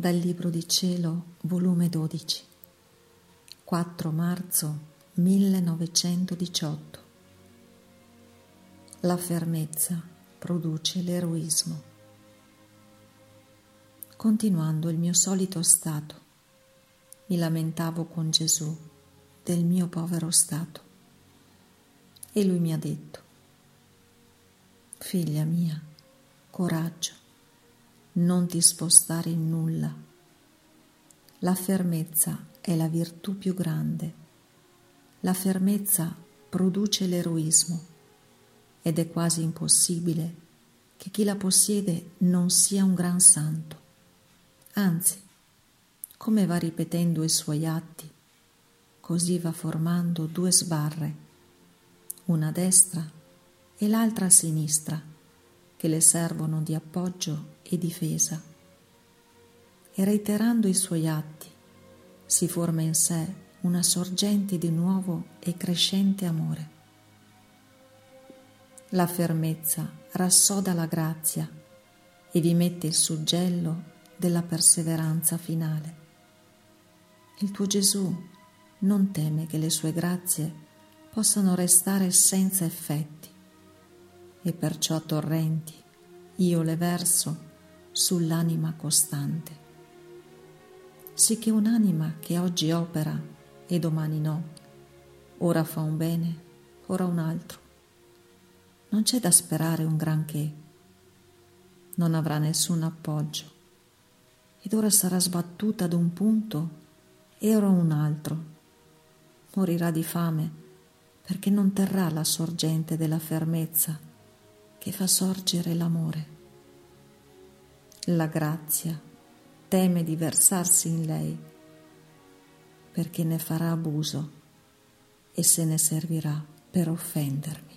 Dal Libro di Cielo, volume 12, 4 marzo 1918. La fermezza produce l'eroismo. Continuando il mio solito stato, mi lamentavo con Gesù del mio povero stato e Lui mi ha detto: «Figlia mia, coraggio. Non ti spostare in nulla. La fermezza è la virtù più grande. La fermezza produce l'eroismo ed è quasi impossibile che chi la possiede non sia un gran santo. Anzi, come va ripetendo i suoi atti, così va formando due sbarre, una a destra e l'altra a sinistra, che le servono di appoggio e difesa, e reiterando i suoi atti si forma in sé una sorgente di nuovo e crescente amore. La fermezza rassoda la grazia e vi mette il suggello della perseveranza finale. Il tuo Gesù non teme che le sue grazie possano restare senza effetti, e perciò a torrenti io le verso sull'anima costante, sì che un'anima che oggi opera e domani no, ora fa un bene, ora un altro, non c'è da sperare un granché, non avrà nessun appoggio, ed ora sarà sbattuta ad un punto e ora un altro, morirà di fame perché non terrà la sorgente della fermezza che fa sorgere l'amore. La grazia teme di versarsi in lei, perché ne farà abuso e se ne servirà per offendermi.